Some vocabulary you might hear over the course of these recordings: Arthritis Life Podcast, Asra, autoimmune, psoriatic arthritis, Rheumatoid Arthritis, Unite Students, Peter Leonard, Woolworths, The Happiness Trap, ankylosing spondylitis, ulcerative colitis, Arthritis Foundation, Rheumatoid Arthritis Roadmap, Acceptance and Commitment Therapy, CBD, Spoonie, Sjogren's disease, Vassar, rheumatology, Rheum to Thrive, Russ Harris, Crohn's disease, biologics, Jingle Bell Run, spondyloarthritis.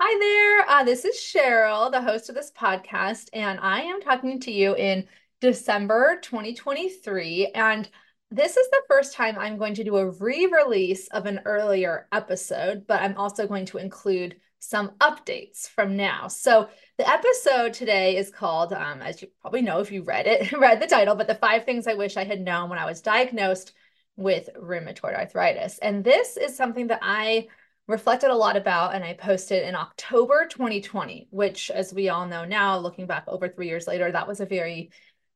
Hi there. This is Cheryl, the host of this podcast, and I am talking to you in December 2023, and this is the first time I'm going to do a re-release of an earlier episode, but I'm also going to include some updates from now. So the episode today is called, as you probably know if you read the title, but the 5 things I wish I had known when I was diagnosed with rheumatoid arthritis. And this is something that I reflected a lot about, and I posted in October 2020, which, as we all know now, looking back over 3 years later, that was a very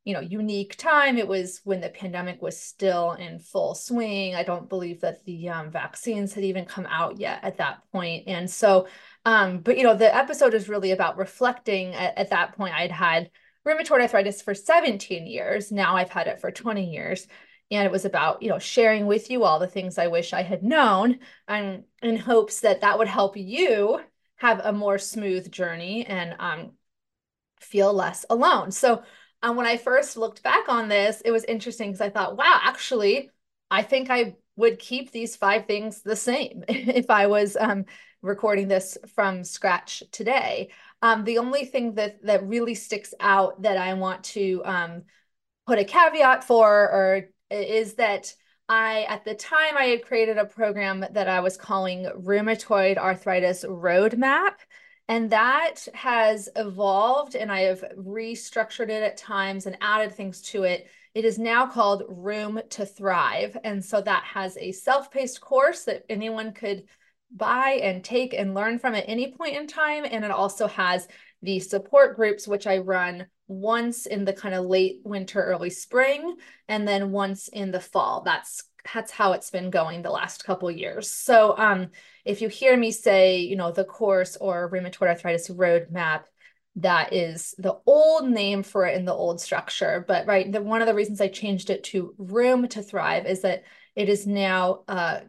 unique time. It was when the pandemic was still in full swing. I don't believe that the vaccines had even come out yet at that point. And so, but the episode is really about reflecting at that point. I'd had rheumatoid arthritis for 17 years. Now I've had it for 20 years. And it was about, sharing with you all the things I wish I had known, and in hopes that that would help you have a more smooth journey and feel less alone. So when I first looked back on this, it was interesting because I thought, wow, actually, I think I would keep these 5 things the same if I was recording this from scratch today. The only thing that really sticks out that I want to put a caveat for is that at the time I had created a program that I was calling Rheumatoid Arthritis Roadmap. And that has evolved, and I have restructured it at times and added things to it. It is now called Rheum to Thrive. And so that has a self-paced course that anyone could buy and take and learn from at any point in time. And it also has the support groups, which I run once in the kind of late winter, early spring, and then once in the fall. That's how it's been going the last couple of years. So if you hear me say, the course or Rheumatoid Arthritis Roadmap, that is the old name for it in the old structure. But one of the reasons I changed it to Rheum to Thrive is that it is now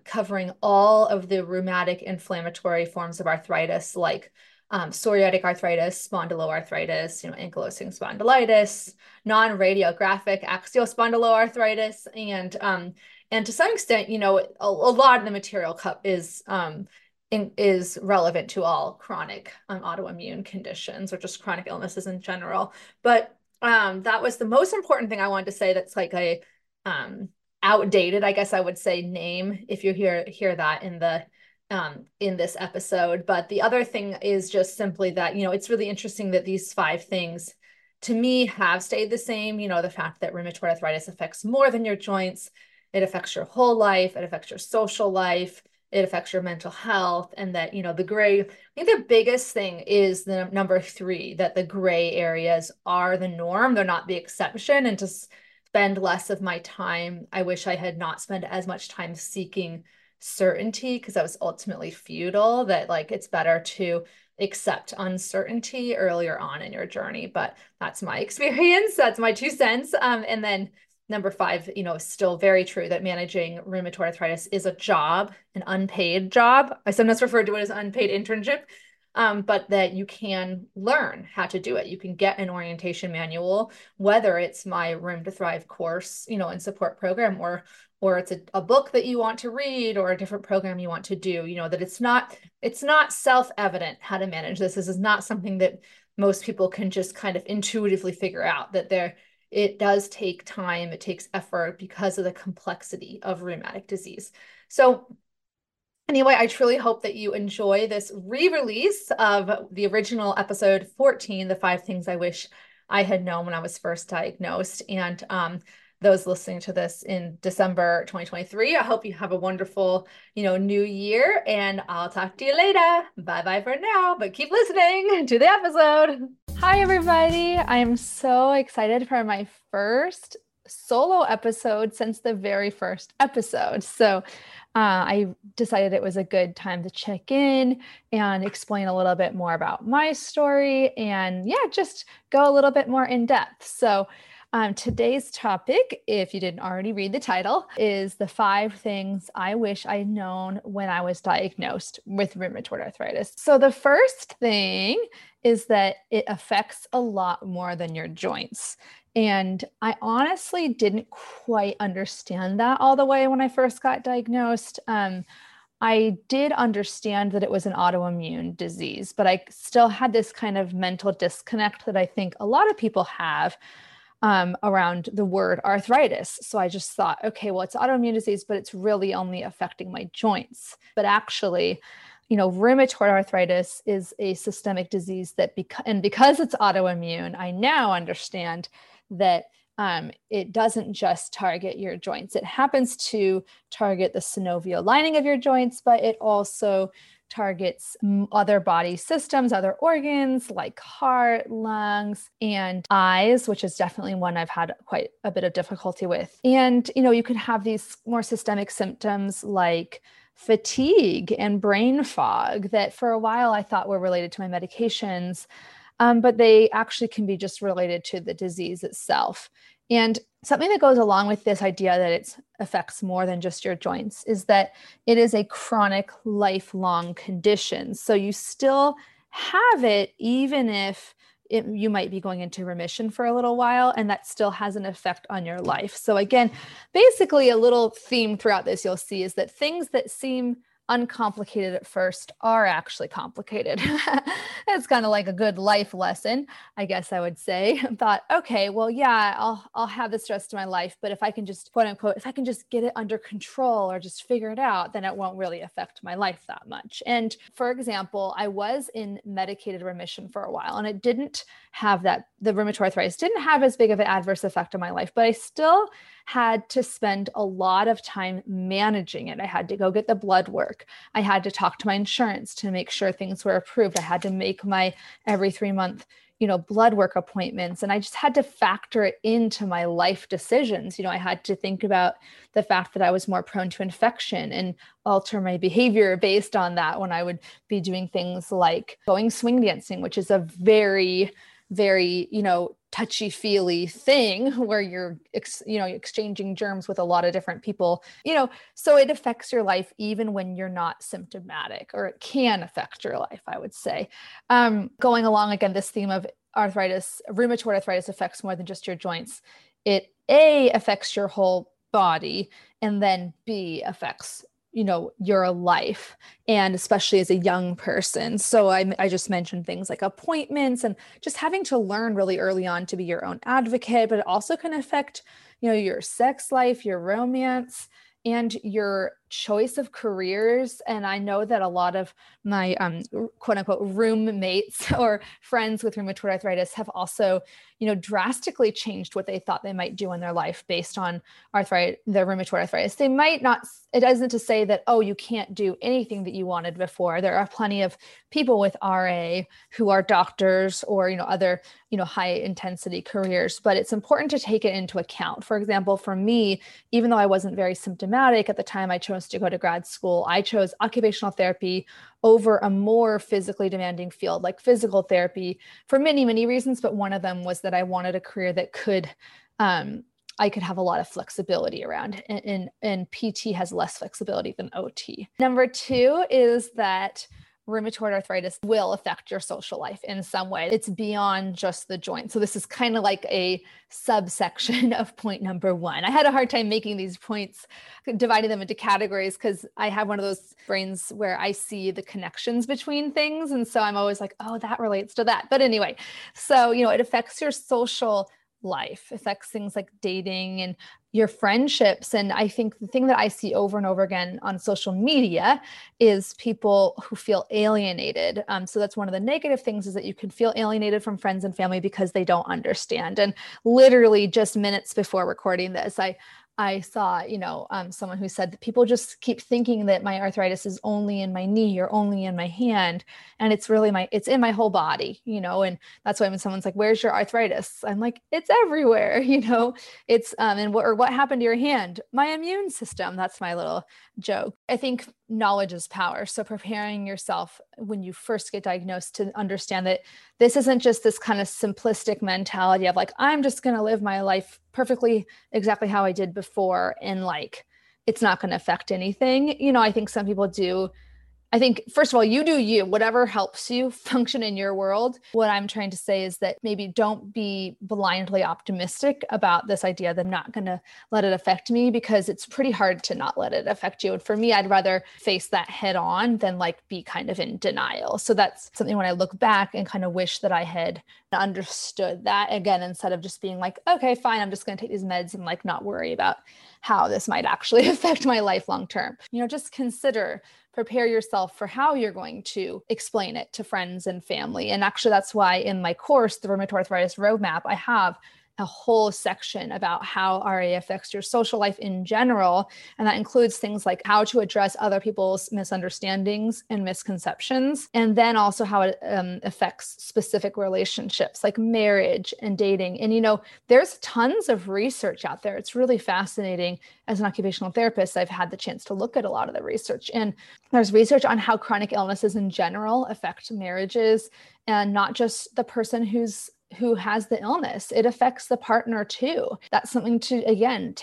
covering all of the rheumatic inflammatory forms of arthritis, like psoriatic arthritis, spondyloarthritis, ankylosing spondylitis, non-radiographic axial spondyloarthritis, and to some extent, a lot of the material is relevant to all chronic autoimmune conditions or just chronic illnesses in general. But that was the most important thing I wanted to say. That's like a outdated, I guess I would say, name if you hear that in this episode. But the other thing is just simply that, it's really interesting that these 5 things to me have stayed the same. The fact that rheumatoid arthritis affects more than your joints. It affects your whole life. It affects your social life. It affects your mental health. And that, I think the biggest thing is the number 3, that the gray areas are the norm. They're not the exception. And to spend less of my time, I wish I had not spent as much time seeking certainty, because that was ultimately futile, that like it's better to accept uncertainty earlier on in your journey. But that's my experience. That's my 2 cents. And then number 5, you know, still very true that managing rheumatoid arthritis is a job, an unpaid job. I sometimes refer to it as unpaid internship, but that you can learn how to do it. You can get an orientation manual, whether it's my Rheum to Thrive course, you know, and support program, or it's a book that you want to read, or a different program you want to do, you know, that it's not self-evident how to manage this. This is not something that most people can just kind of intuitively figure out, that it does take time, it takes effort because of the complexity of rheumatic disease. So anyway, I truly hope that you enjoy this re-release of the original episode 14, the 5 things I wish I had known when I was first diagnosed. And those listening to this in December 2023, I hope you have a wonderful, you know, new year, and I'll talk to you later. Bye-bye for now, but keep listening to the episode. Hi, everybody. I am so excited for my first solo episode since the very first episode. So I decided it was a good time to check in and explain a little bit more about my story and just go a little bit more in depth. So today's topic, if you didn't already read the title, is the 5 things I wish I'd known when I was diagnosed with rheumatoid arthritis. So the first thing is that it affects a lot more than your joints. And I honestly didn't quite understand that all the way when I first got diagnosed. I did understand that it was an autoimmune disease, but I still had this kind of mental disconnect that I think a lot of people have around the word arthritis. So I just thought, okay, well, it's autoimmune disease, but it's really only affecting my joints. But actually, you know, rheumatoid arthritis is a systemic disease that, because it's autoimmune, I now understand that it doesn't just target your joints. It happens to target the synovial lining of your joints, but it also targets other body systems, other organs like heart, lungs, and eyes, which is definitely one I've had quite a bit of difficulty with. And, you know, you can have these more systemic symptoms like fatigue and brain fog that for a while I thought were related to my medications, but they actually can be just related to the disease itself. And something that goes along with this idea that it affects more than just your joints is that it is a chronic, lifelong condition. So you still have it, even if you might be going into remission for a little while, and that still has an effect on your life. So again, basically a little theme throughout this you'll see is that things that seem uncomplicated at first are actually complicated. It's kind of like a good life lesson, I guess I would say. I thought, okay, well, yeah, I'll have this rest of my life, but if I can just, quote unquote, if I can just get it under control or just figure it out, then it won't really affect my life that much. And for example, I was in medicated remission for a while, and it didn't have that, the rheumatoid arthritis didn't have as big of an adverse effect on my life, but I still had to spend a lot of time managing it. I had to go get the blood work. I had to talk to my insurance to make sure things were approved. I had to make my every 3-month, you know, blood work appointments. And I just had to factor it into my life decisions. You know, I had to think about the fact that I was more prone to infection and alter my behavior based on that when I would be doing things like going swing dancing, which is a very, very, you know, touchy-feely thing where you're, exchanging germs with a lot of different people, you know, so it affects your life even when you're not symptomatic, or it can affect your life, I would say. Going along again, this theme of arthritis, rheumatoid arthritis affects more than just your joints. It A, affects your whole body, and then B, affects, you know, your life, and especially as a young person. So I just mentioned things like appointments and just having to learn really early on to be your own advocate, but it also can affect, you know, your sex life, your romance, and your choice of careers. And I know that a lot of my quote unquote roommates or friends with rheumatoid arthritis have also, you know, drastically changed what they thought they might do in their life based on their rheumatoid arthritis. They might not, it isn't to say that, oh, you can't do anything that you wanted before. There are plenty of people with RA who are doctors or, you know, other, you know, high intensity careers, but it's important to take it into account. For example, for me, even though I wasn't very symptomatic at the time I chose chose to go to grad school, I chose occupational therapy over a more physically demanding field like physical therapy for many, many reasons. But one of them was that I wanted a career that could, I could have a lot of flexibility around, and PT has less flexibility than OT. Number two is that rheumatoid arthritis will affect your social life in some way. It's beyond just the joint. So this is kind of like a subsection of point number one. I had a hard time making these points, dividing them into categories, because I have one of those brains where I see the connections between things. And so I'm always like, oh, that relates to that. But anyway, so, you know, it affects your social life, affects things like dating and your friendships. And I think the thing that I see over and over again on social media is people who feel alienated. So that's one of the negative things, is that you can feel alienated from friends and family because they don't understand. And literally just minutes before recording this, I saw, you know, someone who said that people just keep thinking that my arthritis is only in my knee or only in my hand. And it's really it's in my whole body, you know, and that's why when someone's like, where's your arthritis? I'm like, it's everywhere, you know, it's, and what happened to your hand? My immune system. That's my little joke. I think knowledge is power. So preparing yourself when you first get diagnosed to understand that this isn't just this kind of simplistic mentality of like, I'm just going to live my life perfectly exactly how I did before, and like, it's not going to affect anything. You know, I think some people do. I think, first of all, you do you, whatever helps you function in your world. What I'm trying to say is that maybe don't be blindly optimistic about this idea that I'm not going to let it affect me, because it's pretty hard to not let it affect you. And for me, I'd rather face that head on than like be kind of in denial. So that's something when I look back and kind of wish that I had understood that again, instead of just being like, okay, fine, I'm just going to take these meds and like not worry about how this might actually affect my life long-term. You know, just prepare yourself for how you're going to explain it to friends and family. And actually, that's why in my course, the Rheumatoid Arthritis Roadmap, I have a whole section about how RA affects your social life in general. And that includes things like how to address other people's misunderstandings and misconceptions, and then also how it affects specific relationships like marriage and dating. And, you know, there's tons of research out there. It's really fascinating. As an occupational therapist, I've had the chance to look at a lot of the research, and there's research on how chronic illnesses in general affect marriages, and not just the person who has the illness. It affects the partner too. That's something to, again,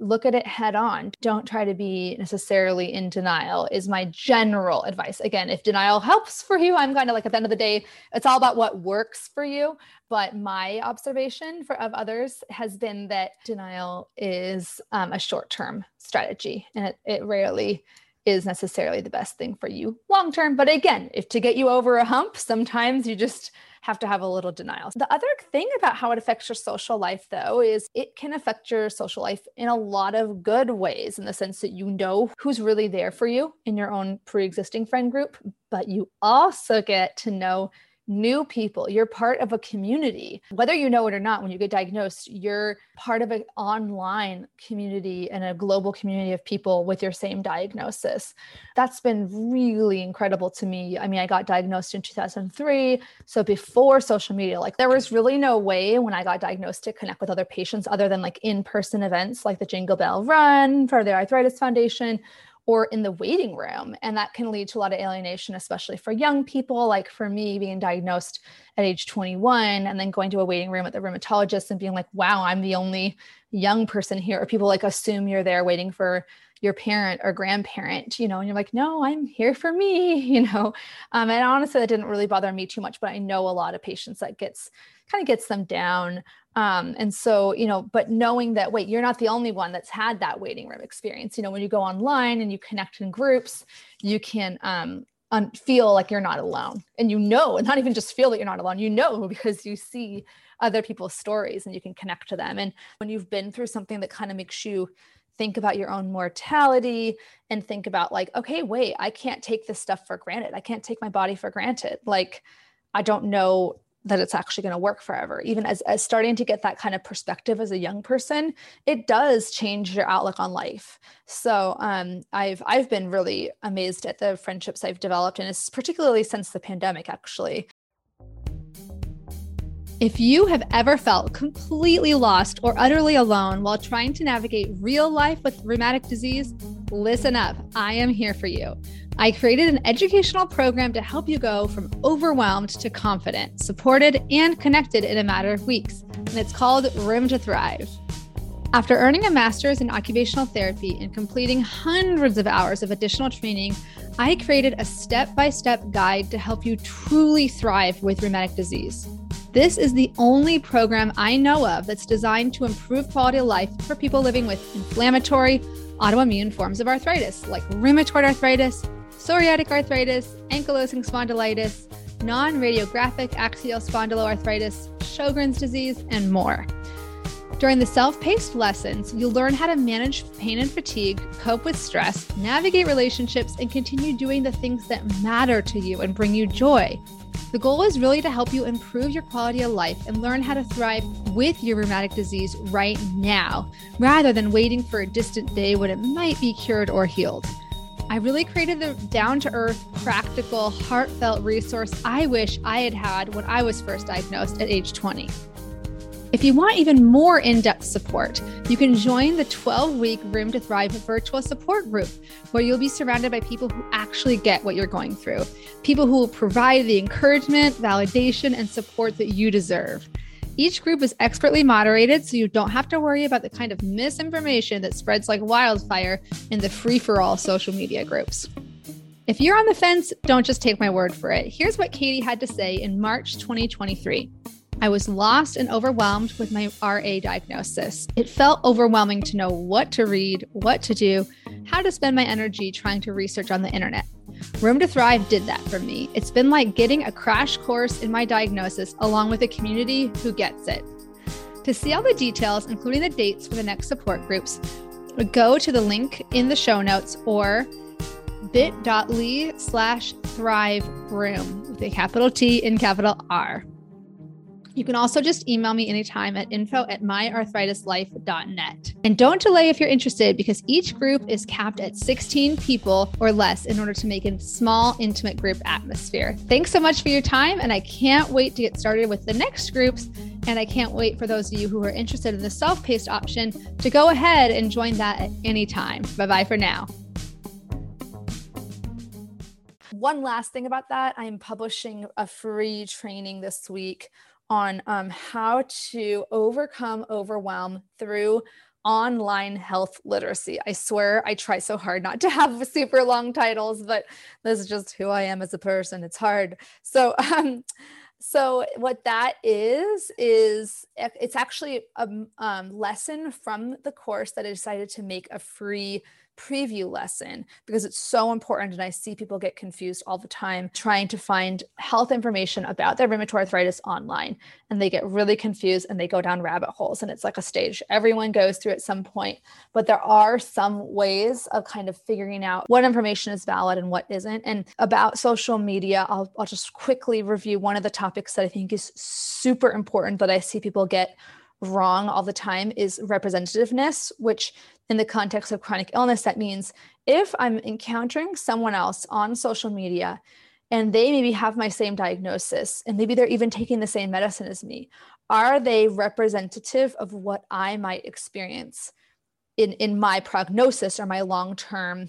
look at it head on. Don't try to be necessarily in denial is my general advice. Again, if denial helps for you, I'm kind of like, at the end of the day, it's all about what works for you. But my observation of others has been that denial is a short-term strategy, and it rarely is necessarily the best thing for you long-term. But again, if to get you over a hump, sometimes you just have to have a little denial. The other thing about how it affects your social life, though, is it can affect your social life in a lot of good ways, in the sense that you know who's really there for you in your own pre-existing friend group, but you also get to know new people. You're part of a community. Whether you know it or not, when you get diagnosed, you're part of an online community and a global community of people with your same diagnosis. That's been really incredible to me. I mean, I got diagnosed in 2003. So before social media, like there was really no way when I got diagnosed to connect with other patients other than like in-person events like the Jingle Bell Run for the Arthritis Foundation, or in the waiting room. And that can lead to a lot of alienation, especially for young people, like for me being diagnosed at age 21 and then going to a waiting room at the rheumatologist and being like, wow, I'm the only young person here. Or people like assume you're there waiting for your parent or grandparent, you know, and you're like, no, I'm here for me, you know? And honestly, that didn't really bother me too much, but I know a lot of patients that kind of gets them down. And so, you know, but knowing that, wait, you're not the only one that's had that waiting room experience. You know, when you go online and you connect in groups, you can, feel like you're not alone, and you know, and not even just feel that you're not alone, you know, because you see other people's stories and you can connect to them. And when you've been through something that kind of makes you think about your own mortality and think about like, okay, wait, I can't take this stuff for granted. I can't take my body for granted. Like, I don't know that it's actually going to work forever. Even as starting to get that kind of perspective as a young person, it does change your outlook on life. So I've been really amazed at the friendships I've developed, and it's particularly since the pandemic, actually. If you have ever felt completely lost or utterly alone while trying to navigate real life with rheumatic disease, listen up. I am here for you. I created an educational program to help you go from overwhelmed to confident, supported, and connected in a matter of weeks, and it's called Rheum to Thrive. After earning a master's in occupational therapy and completing hundreds of hours of additional training, I created a step-by-step guide to help you truly thrive with rheumatic disease. This is the only program I know of that's designed to improve quality of life for people living with inflammatory, autoimmune forms of arthritis like rheumatoid arthritis, psoriatic arthritis, ankylosing spondylitis, non-radiographic axial spondyloarthritis, Sjogren's disease, and more. During the self-paced lessons, you'll learn how to manage pain and fatigue, cope with stress, navigate relationships, and continue doing the things that matter to you and bring you joy. The goal is really to help you improve your quality of life and learn how to thrive with your rheumatic disease right now, rather than waiting for a distant day when it might be cured or healed. I really created the down-to-earth, practical, heartfelt resource I wish I had had when I was first diagnosed at age 20. If you want even more in-depth support, you can join the 12-week Rheum to Thrive virtual support group, where you'll be surrounded by people who actually get what you're going through, people who will provide the encouragement, validation, and support that you deserve. Each group is expertly moderated, so you don't have to worry about the kind of misinformation that spreads like wildfire in the free-for-all social media groups. If you're on the fence, don't just take my word for it. Here's what Katie had to say in March 2023. I was lost and overwhelmed with my RA diagnosis. It felt overwhelming to know what to read, what to do, how to spend my energy trying to research on the internet. Rheum to Thrive did that for me. It's been like getting a crash course in my diagnosis along with a community who gets it. To see all the details, including the dates for the next support groups, go to the link in the show notes or bit.ly/thriverheum with a capital T and capital R. You can also just email me anytime at info@myarthritislife.net. And don't delay if you're interested, because each group is capped at 16 people or less in order to make a small, intimate group atmosphere. Thanks so much for your time, and I can't wait to get started with the next groups. And I can't wait for those of you who are interested in the self-paced option to go ahead and join that at any time. Bye-bye for now. One last thing about that, I'm publishing a free training this week on how to overcome overwhelm through online health literacy. I swear I try so hard not to have super long titles, but this is just who I am as a person. It's hard. So what that is it's actually a lesson from the course that I decided to make a free preview lesson because it's so important. And I see people get confused all the time trying to find health information about their rheumatoid arthritis online. And they get really confused and they go down rabbit holes. And it's like a stage everyone goes through at some point. But there are some ways of kind of figuring out what information is valid and what isn't. And about social media, I'll just quickly review one of the topics that I think is super important that I see people get wrong all the time is representativeness, which in the context of chronic illness, that means if I'm encountering someone else on social media and they maybe have my same diagnosis and maybe they're even taking the same medicine as me, are they representative of what I might experience in my prognosis or my long-term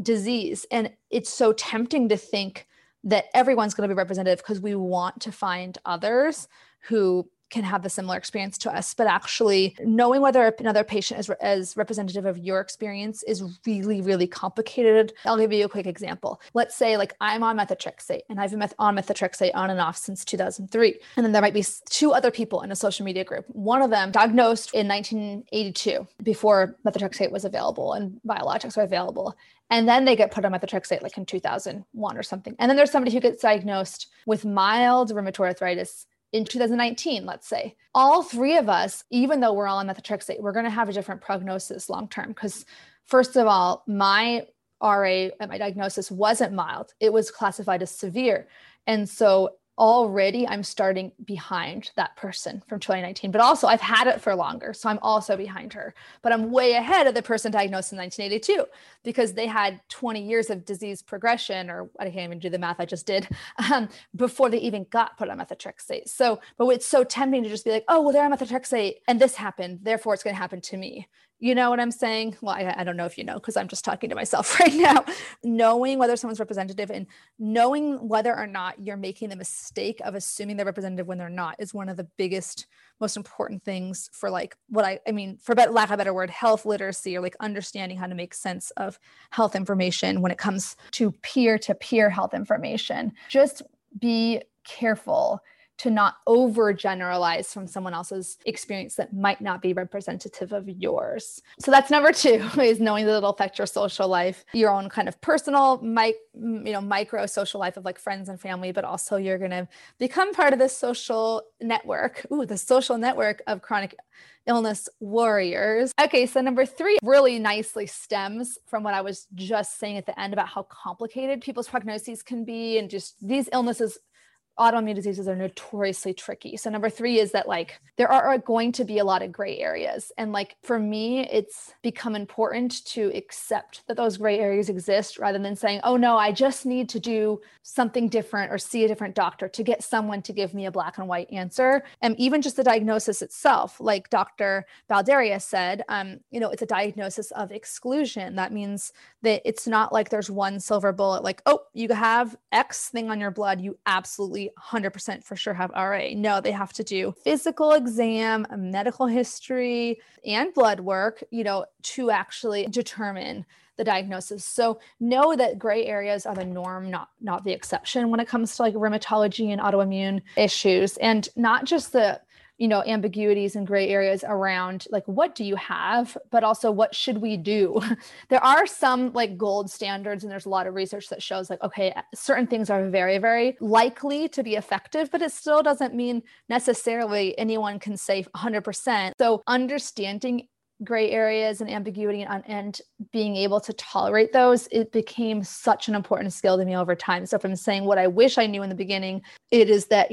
disease? And it's so tempting to think that everyone's going to be representative because we want to find others who can have the similar experience to us, but actually knowing whether another patient is as representative of your experience is really, really complicated. I'll give you a quick example. Let's say like I'm on methotrexate and I've been on methotrexate on and off since 2003. And then there might be two other people in a social media group. One of them diagnosed in 1982 before methotrexate was available and biologics were available. And then they get put on methotrexate like in 2001 or something. And then there's somebody who gets diagnosed with mild rheumatoid arthritis in 2019, let's say. All three of us, even though we're all on methotrexate, we're going to have a different prognosis long-term because first of all, my RA at my diagnosis wasn't mild. It was classified as severe. And so already I'm starting behind that person from 2019, but also I've had it for longer. So I'm also behind her, but I'm way ahead of the person diagnosed in 1982 because they had 20 years of disease progression, or I can't even do the math I just did, before they even got put on methotrexate. So, but it's so tempting to just be like, oh, well, they're on methotrexate and this happened, therefore it's going to happen to me. You know what I'm saying? Well, I don't know if you know, because I'm just talking to myself right now. Knowing whether someone's representative and knowing whether or not you're making the mistake of assuming they're representative when they're not is one of the biggest, most important things for like what I mean, for lack of a better word, health literacy, or like understanding how to make sense of health information when it comes to peer health information. Just be careful to not overgeneralize from someone else's experience that might not be representative of yours. So that's number two, is knowing that it'll affect your social life, your own kind of personal, micro social life of like friends and family, but also you're going to become part of this social network. Ooh, the social network of chronic illness warriors. Okay, so number three really nicely stems from what I was just saying at the end about how complicated people's prognoses can be, and just these illnesses, autoimmune diseases, are notoriously tricky. So number three is that like there are going to be a lot of gray areas. And like for me, it's become important to accept that those gray areas exist rather than saying, oh no, I just need to do something different or see a different doctor to get someone to give me a black and white answer. And even just the diagnosis itself, like Dr. Balderia said, it's a diagnosis of exclusion. That means that it's not like there's one silver bullet, like, oh, you have X thing on your blood, you absolutely 100% for sure have RA. No, they have to do physical exam, medical history, and blood work, to actually determine the diagnosis. So know that gray areas are the norm, not the exception when it comes to like rheumatology and autoimmune issues, and not just the ambiguities and gray areas around like, what do you have, but also what should we do? There are some like gold standards, and there's a lot of research that shows like, okay, certain things are very, very likely to be effective, but it still doesn't mean necessarily anyone can say 100%. So understanding gray areas and ambiguity and being able to tolerate those, it became such an important skill to me over time. So if I'm saying what I wish I knew in the beginning, it is that,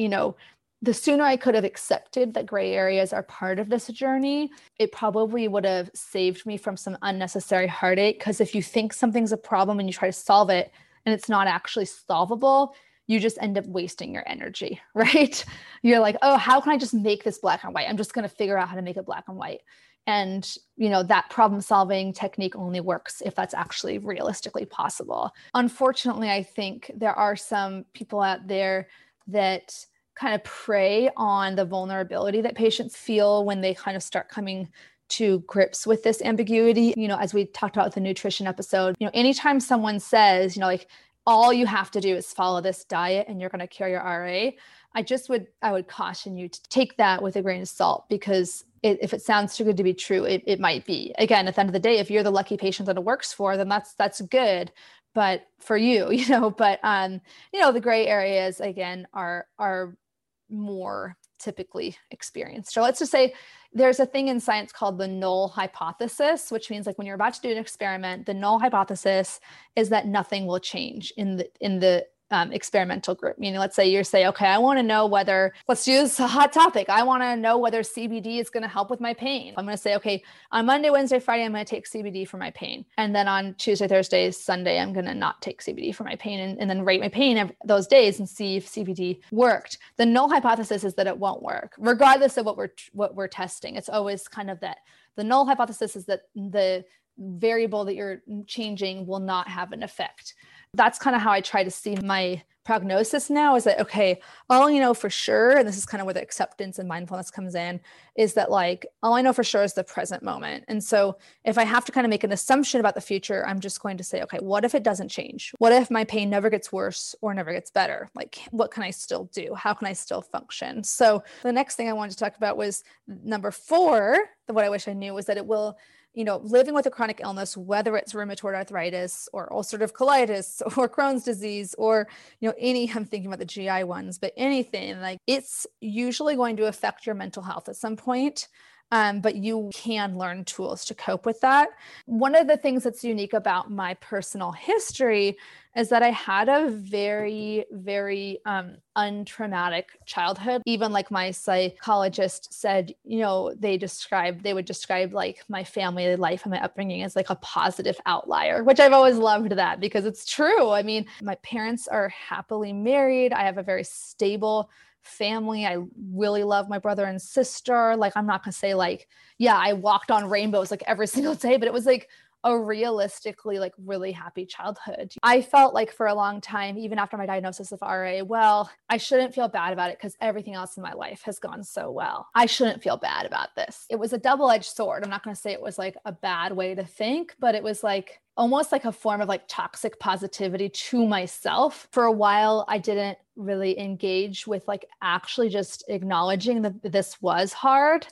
the sooner I could have accepted that gray areas are part of this journey, it probably would have saved me from some unnecessary heartache. Because if you think something's a problem and you try to solve it and it's not actually solvable, you just end up wasting your energy, right? You're like, oh, how can I just make this black and white? I'm just going to figure out how to make it black and white. And, that problem solving technique only works if that's actually realistically possible. Unfortunately, I think there are some people out there that kind of prey on the vulnerability that patients feel when they kind of start coming to grips with this ambiguity. As we talked about with the nutrition episode, anytime someone says, like, all you have to do is follow this diet and you're going to cure your RA, I would caution you to take that with a grain of salt, because if it sounds too good to be true, it might be. Again, at the end of the day, if you're the lucky patient that it works for, then that's good. But for you, the gray areas again are more typically experienced. So let's just say there's a thing in science called the null hypothesis, which means like when you're about to do an experiment, the null hypothesis is that nothing will change in the experimental group. Meaning, let's say okay, I want to know whether, let's use a hot topic. I want to know whether CBD is going to help with my pain. I'm going to say, okay, on Monday, Wednesday, Friday, I'm going to take CBD for my pain. And then on Tuesday, Thursday, Sunday, I'm going to not take CBD for my pain and then rate my pain those days and see if CBD worked. The null hypothesis is that it won't work, regardless of what we're testing. It's always kind of that. The null hypothesis is that the variable that you're changing will not have an effect. That's kind of how I try to see my prognosis now, is that, okay, all you know for sure, and this is kind of where the acceptance and mindfulness comes in, is that like, all I know for sure is the present moment. And so if I have to kind of make an assumption about the future, I'm just going to say, okay, what if it doesn't change? What if my pain never gets worse or never gets better? Like, what can I still do? How can I still function? So the next thing I wanted to talk about was number four, what I wish I knew was that it will, living with a chronic illness, whether it's rheumatoid arthritis or ulcerative colitis or Crohn's disease or, I'm thinking about the GI ones, but anything, like, it's usually going to affect your mental health at some point. But you can learn tools to cope with that. One of the things that's unique about my personal history is that I had a very, very untraumatic childhood. Even like my psychologist said, you know, they would describe like my family life and my upbringing as like a positive outlier, which I've always loved that because it's true. I mean, my parents are happily married. I have a very stable family. I really love my brother and sister. Like, I'm not going to say like, yeah, I walked on rainbows like every single day, but it was like a realistically like really happy childhood. I felt like for a long time, even after my diagnosis of RA, well, I shouldn't feel bad about it because everything else in my life has gone so well. I shouldn't feel bad about this. It was a double-edged sword. I'm not going to say it was like a bad way to think, but it was like almost like a form of like toxic positivity to myself. For a while, I didn't really engage with like actually just acknowledging that this was hard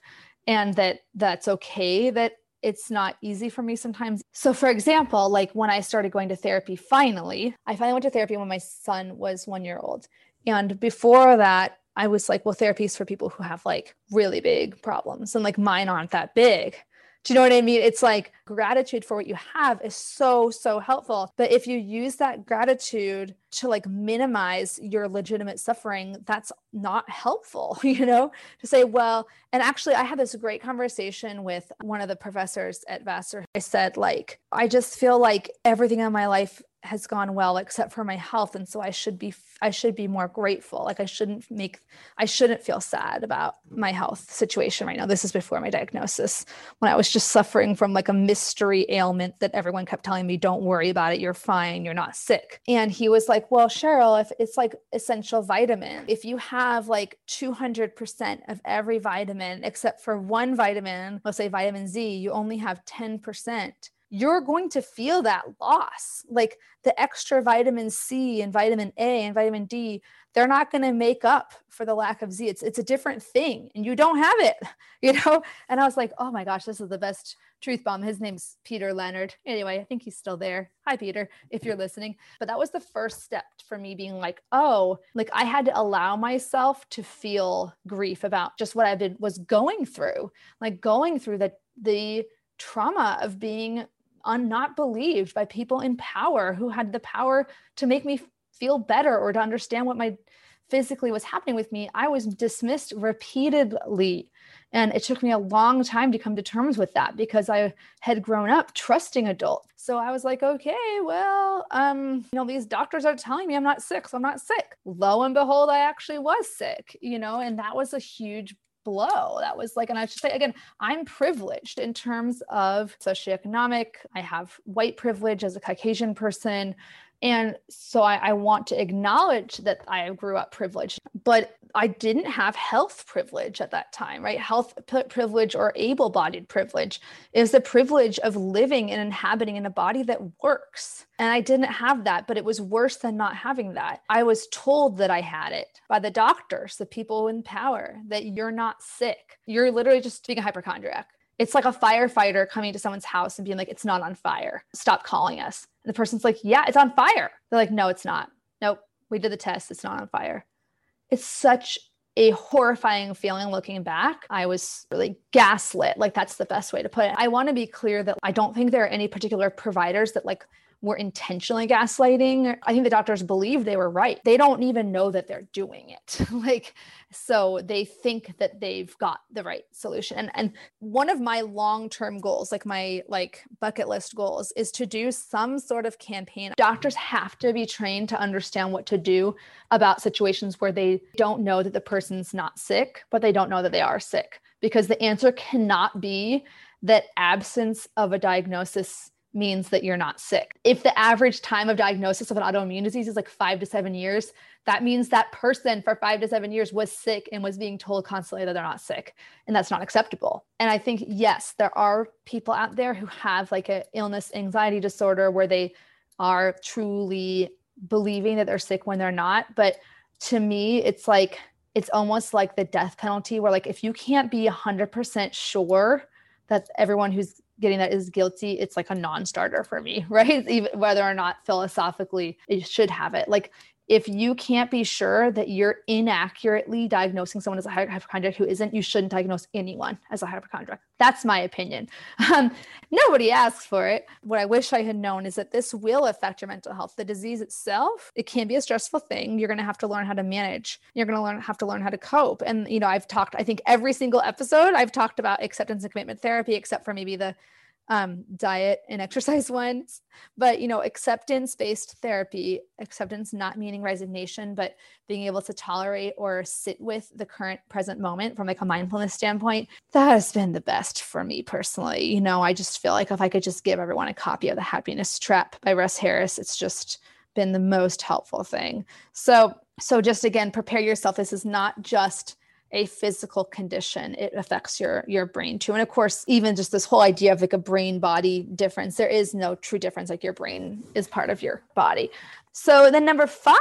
and that that's okay, that it's not easy for me sometimes. So for example, like when I started going to therapy, I finally went to therapy when my son was 1 year old. And before that, I was like, well, therapy is for people who have like really big problems and like mine aren't that big. Do you know what I mean? It's like gratitude for what you have is so, so helpful. But if you use that gratitude to like minimize your legitimate suffering, that's not helpful, you know, to say, well, and actually I had this great conversation with one of the professors at Vassar. I said, like, I just feel like everything in my life has gone well, except for my health. And so I should be more grateful. Like I shouldn't feel sad about my health situation right now. This is before my diagnosis, when I was just suffering from like a mystery ailment that everyone kept telling me, don't worry about it. You're fine. You're not sick. And he was like, well, Cheryl, if it's like essential vitamin, if you have like 200% of every vitamin, except for one vitamin, let's say vitamin Z, you only have 10%. You're going to feel that loss. Like the extra vitamin C and vitamin A and vitamin D, they're not going to make up for the lack of Z. It's a different thing and you don't have it, you know? And I was like, oh my gosh, this is the best truth bomb. His name's Peter Leonard. Anyway, I think he's still there. Hi, Peter, if you're listening. But that was the first step for me being like, oh, like I had to allow myself to feel grief about just what was going through, like going through the trauma of being not believed by people in power who had the power to make me feel better or to understand what my physically was happening with me. I was dismissed repeatedly. And it took me a long time to come to terms with that because I had grown up trusting adults. So I was like, okay, well, you know, these doctors are telling me I'm not sick, so I'm not sick. Lo and behold, I actually was sick, you know, and that was a huge blow. That was like, and I should say again, I'm privileged in terms of socioeconomic. I have white privilege as a Caucasian person. And so I want to acknowledge that I grew up privileged, but I didn't have health privilege at that time, right? Health privilege or able-bodied privilege is the privilege of living and inhabiting in a body that works. And I didn't have that, but it was worse than not having that. I was told that I had it by the doctors, the people in power, that you're not sick. You're literally just being a hypochondriac. It's like a firefighter coming to someone's house and being like, it's not on fire. Stop calling us. And the person's like, yeah, it's on fire. They're like, no, it's not. Nope. We did the test. It's not on fire. It's such a horrifying feeling looking back. I was really gaslit. Like that's the best way to put it. I want to be clear that I don't think there are any particular providers that like were intentionally gaslighting. I think the doctors believe they were right. They don't even know that they're doing it. Like, so they think that they've got the right solution. And one of my long-term goals, like my bucket list goals, is to do some sort of campaign. Doctors have to be trained to understand what to do about situations where they don't know that the person's not sick, but they don't know that they are sick, because the answer cannot be that absence of a diagnosis means that you're not sick. If the average time of diagnosis of an autoimmune disease is like 5 to 7 years, that means that person for 5 to 7 years was sick and was being told constantly that they're not sick. And that's not acceptable. And I think, yes, there are people out there who have like an illness anxiety disorder where they are truly believing that they're sick when they're not. But to me, it's like, it's almost like the death penalty where like, if you can't be 100% sure that everyone who's getting that is guilty, it's like a non-starter for me, right? Even whether or not philosophically it should have it. Like if you can't be sure that you're inaccurately diagnosing someone as a hypochondriac who isn't, you shouldn't diagnose anyone as a hypochondriac. That's my opinion. Nobody asks for it. What I wish I had known is that this will affect your mental health. The disease itself, it can be a stressful thing. You're going to have to learn how to manage. You're going to have to learn how to cope. And, you know, I think every single episode I've talked about acceptance and commitment therapy, except for maybe the diet and exercise ones, but, you know, acceptance-based therapy, acceptance, not meaning resignation, but being able to tolerate or sit with the current present moment from like a mindfulness standpoint, that has been the best for me personally. You know, I just feel like if I could just give everyone a copy of The Happiness Trap by Russ Harris, it's just been the most helpful thing. So just again, prepare yourself. This is not just a physical condition. It affects your brain too. And of course, even just this whole idea of like a brain body difference, there is no true difference. Like your brain is part of your body. So then number 5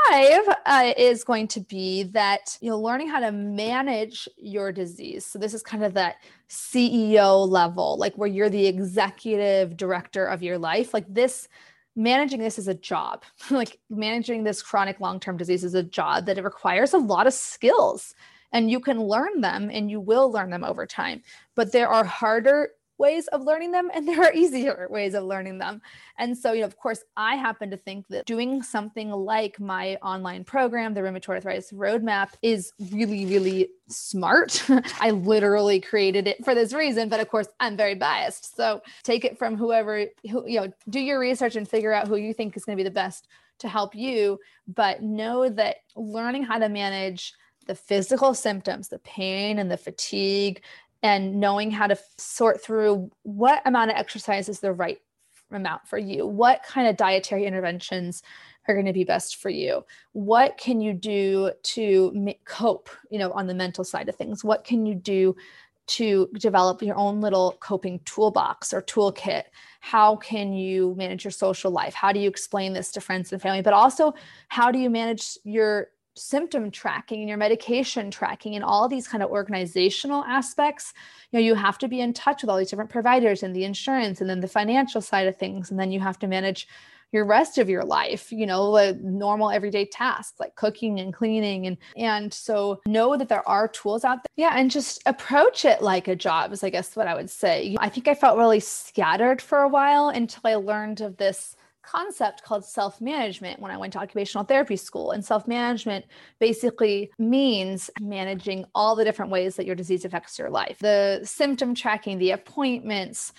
is going to be that you're learning how to manage your disease. So this is kind of that CEO level, like where you're the executive director of your life. Like this, managing this is a job. Like managing this chronic long-term disease is a job that it requires a lot of skills. And you can learn them and you will learn them over time, but there are harder ways of learning them and there are easier ways of learning them. And so, you know, of course, I happen to think that doing something like my online program, the Rheumatoid Arthritis Roadmap, is really, really smart. I literally created it for this reason, but of course, I'm very biased. So take it from whoever, you know, do your research and figure out who you think is going to be the best to help you, but know that learning how to manage the physical symptoms, the pain and the fatigue, and knowing how to sort through what amount of exercise is the right amount for you, what kind of dietary interventions are going to be best for you, what can you do to cope, you know, on the mental side of things, what can you do to develop your own little coping toolbox or toolkit? How can you manage your social life? How do you explain this to friends and family? But also, how do you manage your symptom tracking and your medication tracking and all these kind of organizational aspects? You know, you have to be in touch with all these different providers and the insurance and then the financial side of things. And then you have to manage your rest of your life, you know, like normal everyday tasks like cooking and cleaning. And so know that there are tools out there. Yeah. And just approach it like a job is, I guess, what I would say. I think I felt really scattered for a while until I learned of this concept called self-management when I went to occupational therapy school. And self-management basically means managing all the different ways that your disease affects your life. The symptom tracking, the appointments,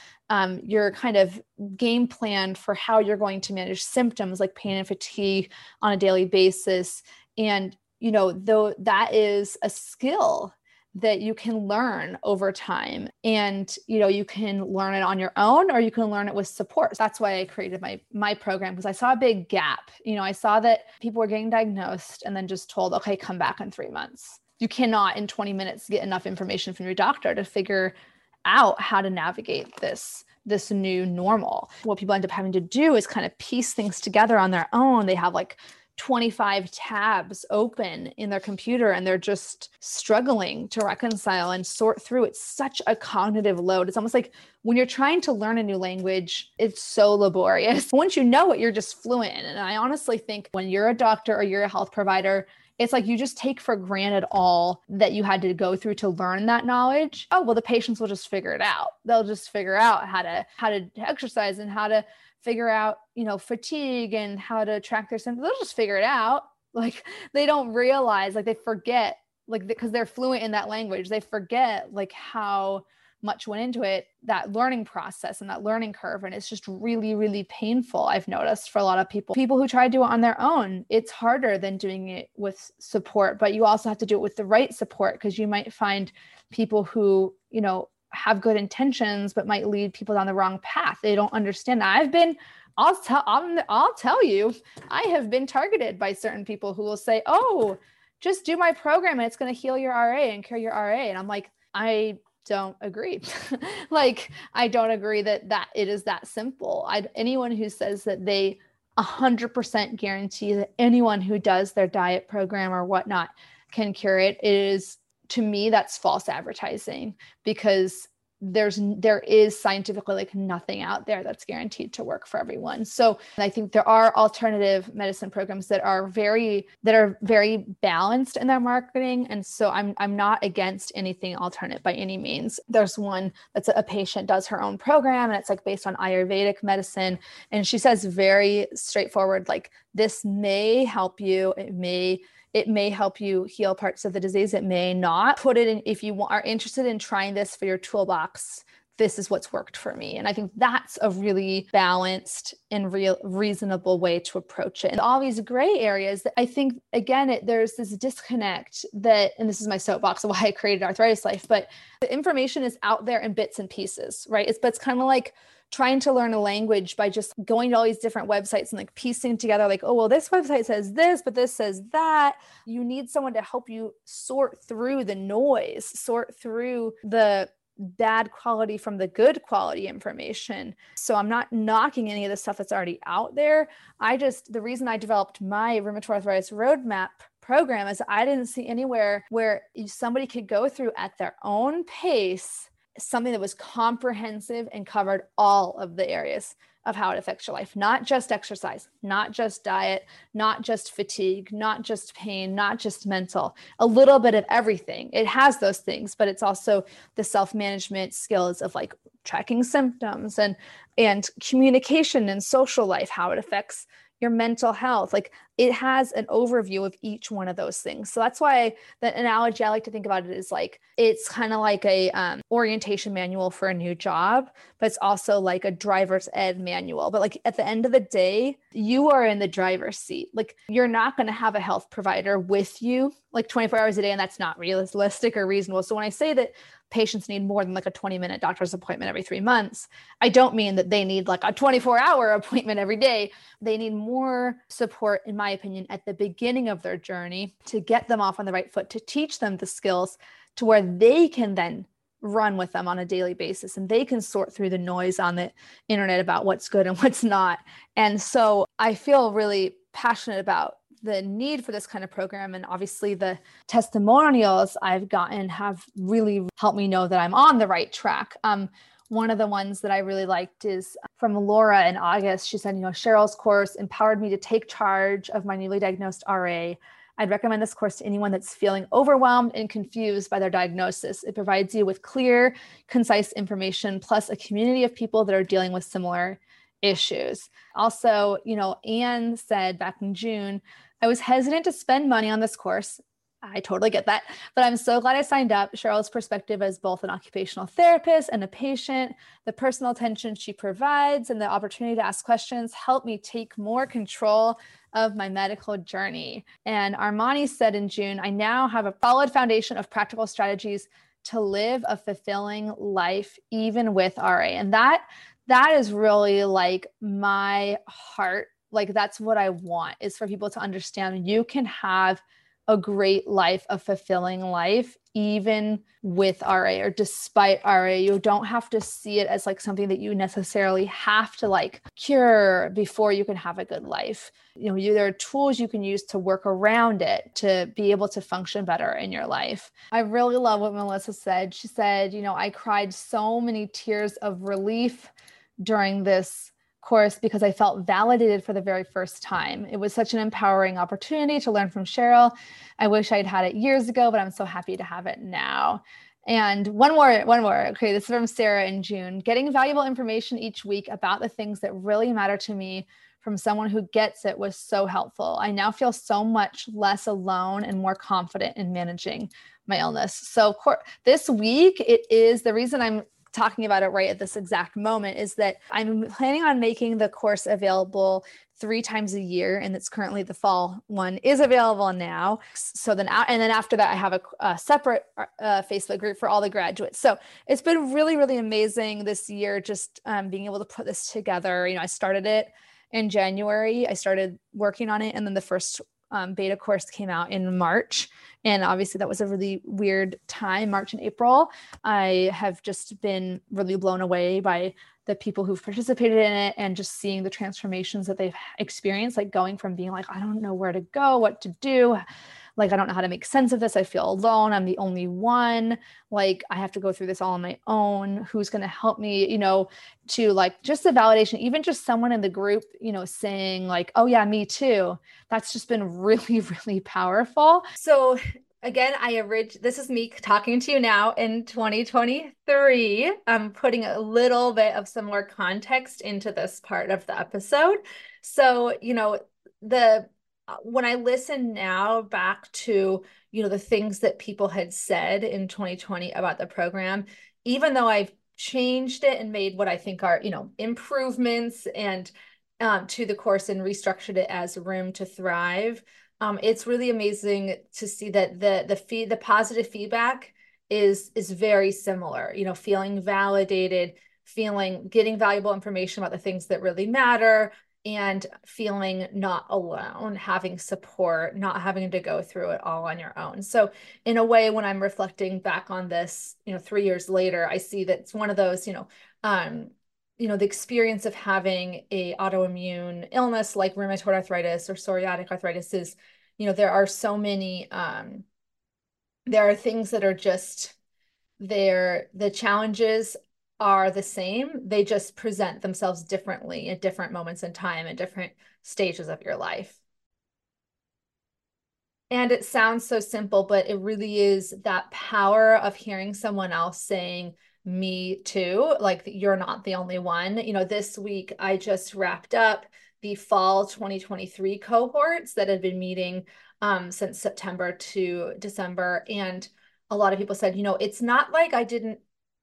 your kind of game plan for how you're going to manage symptoms like pain and fatigue on a daily basis. And, you know, though that is a skill that you can learn over time. And, you know, you can learn it on your own or you can learn it with support. So that's why I created my program, because I saw a big gap. You know, I saw that people were getting diagnosed and then just told, okay, come back in 3 months. You cannot in 20 minutes get enough information from your doctor to figure out how to navigate this new normal. What people end up having to do is kind of piece things together on their own. They have like 25 tabs open in their computer and they're just struggling to reconcile and sort through. It's such a cognitive load. It's almost like when you're trying to learn a new language, it's so laborious. Once you know it, you're just fluent in it. And I honestly think when you're a doctor or you're a health provider, it's like you just take for granted all that you had to go through to learn that knowledge. Oh, well, the patients will just figure it out. They'll just figure out how to exercise and how to figure out, you know, fatigue and how to track their symptoms. They'll just figure it out. Like they don't realize, like they forget, like, because they're fluent in that language, they forget like how much went into it, that learning process and that learning curve. And it's just really, really painful. I've noticed for a lot of people who try to do it on their own, it's harder than doing it with support, but you also have to do it with the right support. Cause you might find people who, you know, have good intentions, but might lead people down the wrong path. They don't understand. I'll tell you, I have been targeted by certain people who will say, oh, just do my program and it's going to heal your RA and cure your RA. And I'm like, I don't agree. Like, I don't agree that it is that simple. Anyone who says that they 100% guarantee that anyone who does their diet program or whatnot can cure it is, to me, that's false advertising, because there is scientifically like nothing out there that's guaranteed to work for everyone. So I think there are alternative medicine programs that are very balanced in their marketing. And so I'm not against anything alternate by any means. There's one that's a patient does her own program and it's like based on Ayurvedic medicine. And she says very straightforward, like this may help you. It may help you heal parts of the disease. It may not. Put it in, if you are interested in trying this for your toolbox, this is what's worked for me. And I think that's a really balanced and reasonable way to approach it. And all these gray areas that I think, again, there's this disconnect that, and this is my soapbox of why I created Arthritis Life, but the information is out there in bits and pieces, right? But it's kind of like trying to learn a language by just going to all these different websites and like piecing together, like, oh, well, this website says this, but this says that. You need someone to help you sort through the noise, sort through the bad quality from the good quality information. So I'm not knocking any of the stuff that's already out there. The reason I developed my Rheumatoid Arthritis Roadmap program is I didn't see anywhere where somebody could go through at their own pace something that was comprehensive and covered all of the areas of how it affects your life, not just exercise, not just diet, not just fatigue, not just pain, not just mental, a little bit of everything. It has those things, but it's also the self-management skills of like tracking symptoms and communication and social life, how it affects your mental health. Like it has an overview of each one of those things. So that's why the analogy I like to think about it is like, it's kind of like a orientation manual for a new job, but it's also like a driver's ed manual. But like at the end of the day, you are in the driver's seat. Like you're not going to have a health provider with you like 24 hours a day. And that's not realistic or reasonable. So when I say that patients need more than like a 20-minute doctor's appointment every 3 months, I don't mean that they need like a 24-hour appointment every day. They need more support, in my opinion, at the beginning of their journey to get them off on the right foot, to teach them the skills to where they can then run with them on a daily basis and they can sort through the noise on the internet about what's good and what's not. And so I feel really passionate about the need for this kind of program. And obviously the testimonials I've gotten have really helped me know that I'm on the right track. One of the ones that I really liked is from Laura in August. She said, Cheryl's course empowered me to take charge of my newly diagnosed RA. I'd recommend this course to anyone that's feeling overwhelmed and confused by their diagnosis. It provides you with clear, concise information, plus a community of people that are dealing with similar issues. Also, Anne said back in June, I was hesitant to spend money on this course. I totally get that, but I'm so glad I signed up. Cheryl's perspective as both an occupational therapist and a patient, the personal attention she provides, and the opportunity to ask questions helped me take more control of my medical journey. And Armani said in June, I now have a solid foundation of practical strategies to live a fulfilling life, even with RA. And that is really like my heart. Like that's what I want, is for people to understand you can have a great life, a fulfilling life, even with RA or despite RA. You don't have to see it as like something that you necessarily have to like cure before you can have a good life. There are tools you can use to work around it, to be able to function better in your life. I really love what Melissa said. She said, I cried so many tears of relief during this course because I felt validated for the very first time. It was such an empowering opportunity to learn from Cheryl. I wish I'd had it years ago, but I'm so happy to have it now. And one more. Okay, this is from Sarah in June. Getting valuable information each week about the things that really matter to me from someone who gets it was so helpful. I now feel so much less alone and more confident in managing my illness. So of course, this week, it is the reason I'm talking about it right at this exact moment is that I'm planning on making the course available 3 times a year. And it's currently the fall one is available now. So then, and then after that, I have a separate Facebook group for all the graduates. So it's been really, really amazing this year, just being able to put this together. I started it in January. I started working on it. And then the first beta course came out in March. And obviously that was a really weird time, March and April. I have just been really blown away by the people who've participated in it and just seeing the transformations that they've experienced, like going from being like, I don't know where to go, what to do, Like, I don't know how to make sense of this. I feel alone. I'm the only one. Like, I have to go through this all on my own. Who's going to help me, you know, to like just the validation, even just someone in the group, you know, saying like, oh yeah, me too. That's just been really, really powerful. So again, this is me talking to you now in 2023. I'm putting a little bit of some more context into this part of the episode. So, you know, when I listen now back to, you know, the things that people had said in 2020 about the program, even though I've changed it and made what I think are, you know, improvements and to the course and restructured it as Rheum to Thrive, it's really amazing to see that the positive feedback is very similar, you know, feeling validated, getting valuable information about the things that really matter, and feeling not alone, having support, not having to go through it all on your own. So in a way, when I'm reflecting back on this, you know, 3 years later, I see that it's one of those, you know, the experience of having a autoimmune illness like rheumatoid arthritis or psoriatic arthritis is, you know, there are so many, there are things that are just there. The challenges are the same. They just present themselves differently at different moments in time and different stages of your life. And it sounds so simple, but it really is that power of hearing someone else saying, me too, like you're not the only one. You know, this week I just wrapped up the fall 2023 cohorts that had been meeting since September to December. And a lot of people said, you know, it's not like I didn't,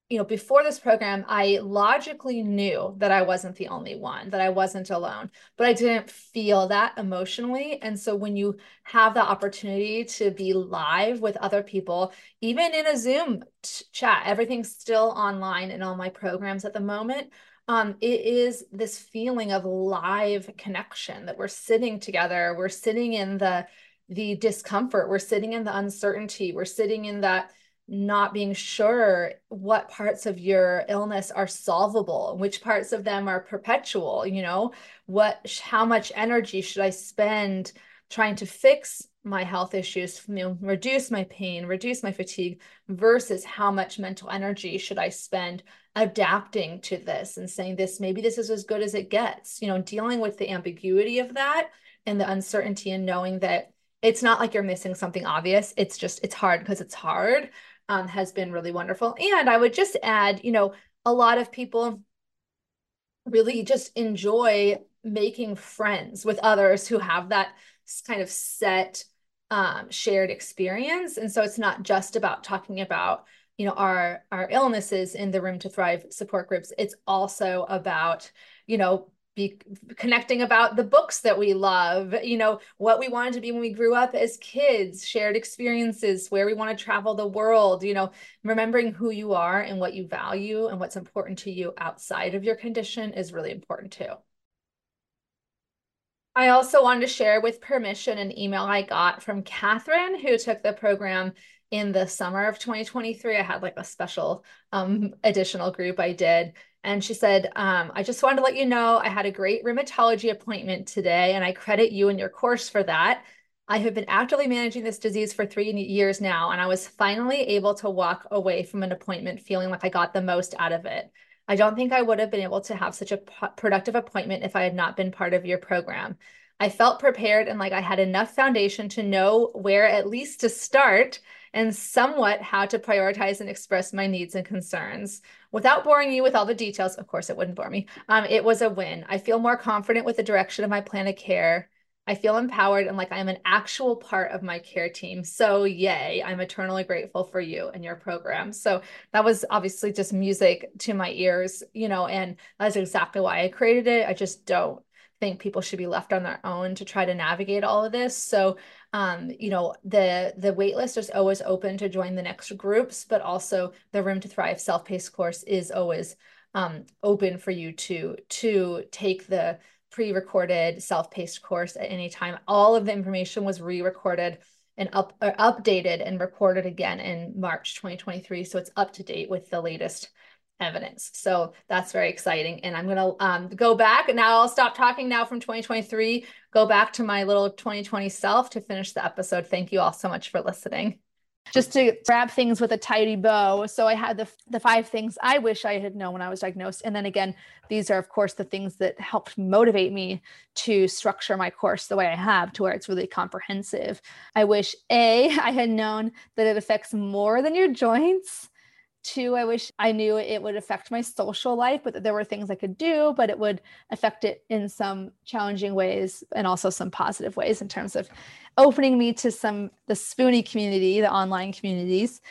you know, before this program, I logically knew that I wasn't the only one, that I wasn't alone, but I didn't feel that emotionally. And so when you have the opportunity to be live with other people, even in a Zoom chat, everything's still online in all my programs at the moment. It is this feeling of live connection that we're sitting together. We're sitting in the discomfort. We're sitting in the uncertainty. We're sitting in that not being sure what parts of your illness are solvable, which parts of them are perpetual, you know, how much energy should I spend trying to fix my health issues, you know, reduce my pain, reduce my fatigue, versus how much mental energy should I spend adapting to this and saying maybe this is as good as it gets, you know, dealing with the ambiguity of that and the uncertainty and knowing that it's not like you're missing something obvious. It's just, it's hard because it's hard. Has been really wonderful. And I would just add, you know, a lot of people really just enjoy making friends with others who have that kind of set shared experience. And so it's not just about talking about, you know, our illnesses in the Rheum to Thrive support groups. It's also about, you know, be connecting about the books that we love, you know, what we wanted to be when we grew up as kids, shared experiences, where we want to travel the world, you know, remembering who you are and what you value and what's important to you outside of your condition is really important too. I also wanted to share with permission an email I got from Catherine, who took the program in the summer of 2023. I had like a special additional group I did. And she said, I just wanted to let you know I had a great rheumatology appointment today, and I credit you and your course for that. I have been actively managing this disease for 3 years now, and I was finally able to walk away from an appointment feeling like I got the most out of it. I don't think I would have been able to have such a productive appointment if I had not been part of your program. I felt prepared and like I had enough foundation to know where at least to start and somewhat how to prioritize and express my needs and concerns. Without boring you with all the details, of course it wouldn't bore me, it was a win. I feel more confident with the direction of my plan of care. I feel empowered and like I'm an actual part of my care team. So yay, I'm eternally grateful for you and your program. So that was obviously just music to my ears, you know, and that's exactly why I created it. I just don't think people should be left on their own to try to navigate all of this. So, you know, the wait list is always open to join the next groups, but also the Rheum to Thrive self-paced course is always open for you to take the pre-recorded self-paced course at any time. All of the information was re-recorded and updated and recorded again in March 2023. So it's up to date with the latest evidence. So that's very exciting. And I'm going to go back and now I'll stop talking now from 2023, go back to my little 2020 self to finish the episode. Thank you all so much for listening. Just to wrap things with a tidy bow. So I had the five things I wish I had known when I was diagnosed. And then again, these are, of course, the things that helped motivate me to structure my course the way I have to where it's really comprehensive. I wish, A, I had known that it affects more than your joints. Two, I wish I knew it would affect my social life, but that there were things I could do, but it would affect it in some challenging ways and also some positive ways in terms of opening me to the Spoonie community, the online communities.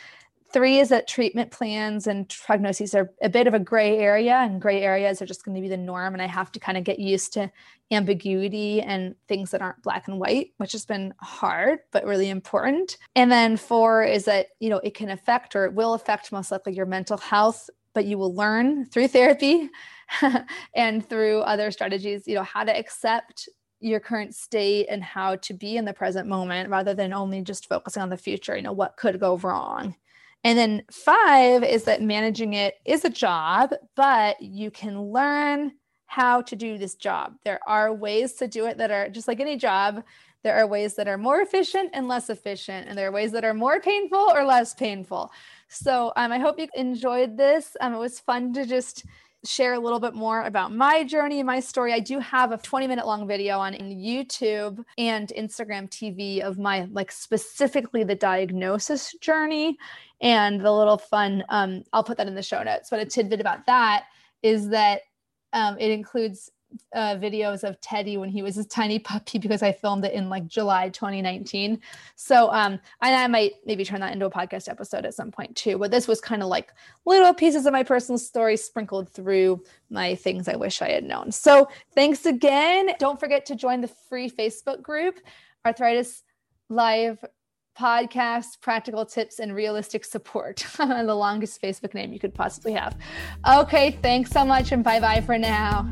Three is that treatment plans and prognoses are a bit of a gray area, and gray areas are just going to be the norm. And I have to kind of get used to ambiguity and things that aren't black and white, which has been hard, but really important. And then four is that, it can affect, or it will affect most likely, your mental health, but you will learn through therapy and through other strategies, how to accept your current state and how to be in the present moment rather than only just focusing on the future, what could go wrong. And then five is that managing it is a job, but you can learn how to do this job. There are ways to do it that are just like any job. There are ways that are more efficient and less efficient, and there are ways that are more painful or less painful. So I hope you enjoyed this. It was fun to just share a little bit more about my journey and my story. I do have a 20-minute long video on YouTube and Instagram TV of my, specifically the diagnosis journey and the little fun. I'll put that in the show notes, but a tidbit about that is that it includes videos of Teddy when he was a tiny puppy, because I filmed it in July 2019. So and I might maybe turn that into a podcast episode at some point too, but this was kind of little pieces of my personal story sprinkled through my things I wish I had known. So thanks again. Don't forget to join the free Facebook group, Arthritis Live Podcast, Practical Tips and Realistic Support. The longest Facebook name you could possibly have. Okay, thanks so much, and bye-bye for now.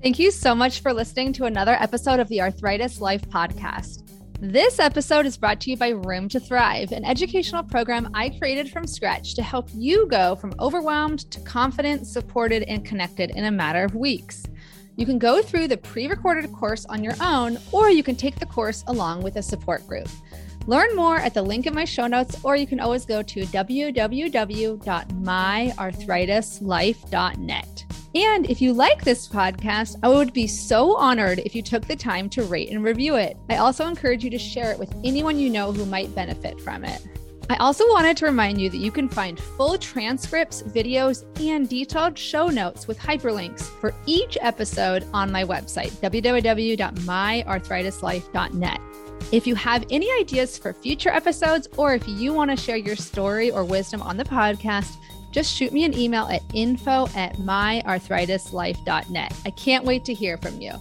Thank you so much for listening to another episode of the Arthritis Life Podcast. This episode is brought to you by Rheum to Thrive, an educational program I created from scratch to help you go from overwhelmed to confident, supported, and connected in a matter of weeks. You can go through the pre-recorded course on your own, or you can take the course along with a support group. Learn more at the link in my show notes, or you can always go to www.myarthritislife.net. And if you like this podcast, I would be so honored if you took the time to rate and review it. I also encourage you to share it with anyone you know who might benefit from it. I also wanted to remind you that you can find full transcripts, videos, and detailed show notes with hyperlinks for each episode on my website, www.myarthritislife.net. If you have any ideas for future episodes, or if you want to share your story or wisdom on the podcast, just shoot me an email at info@myarthritislife.net. I can't wait to hear from you.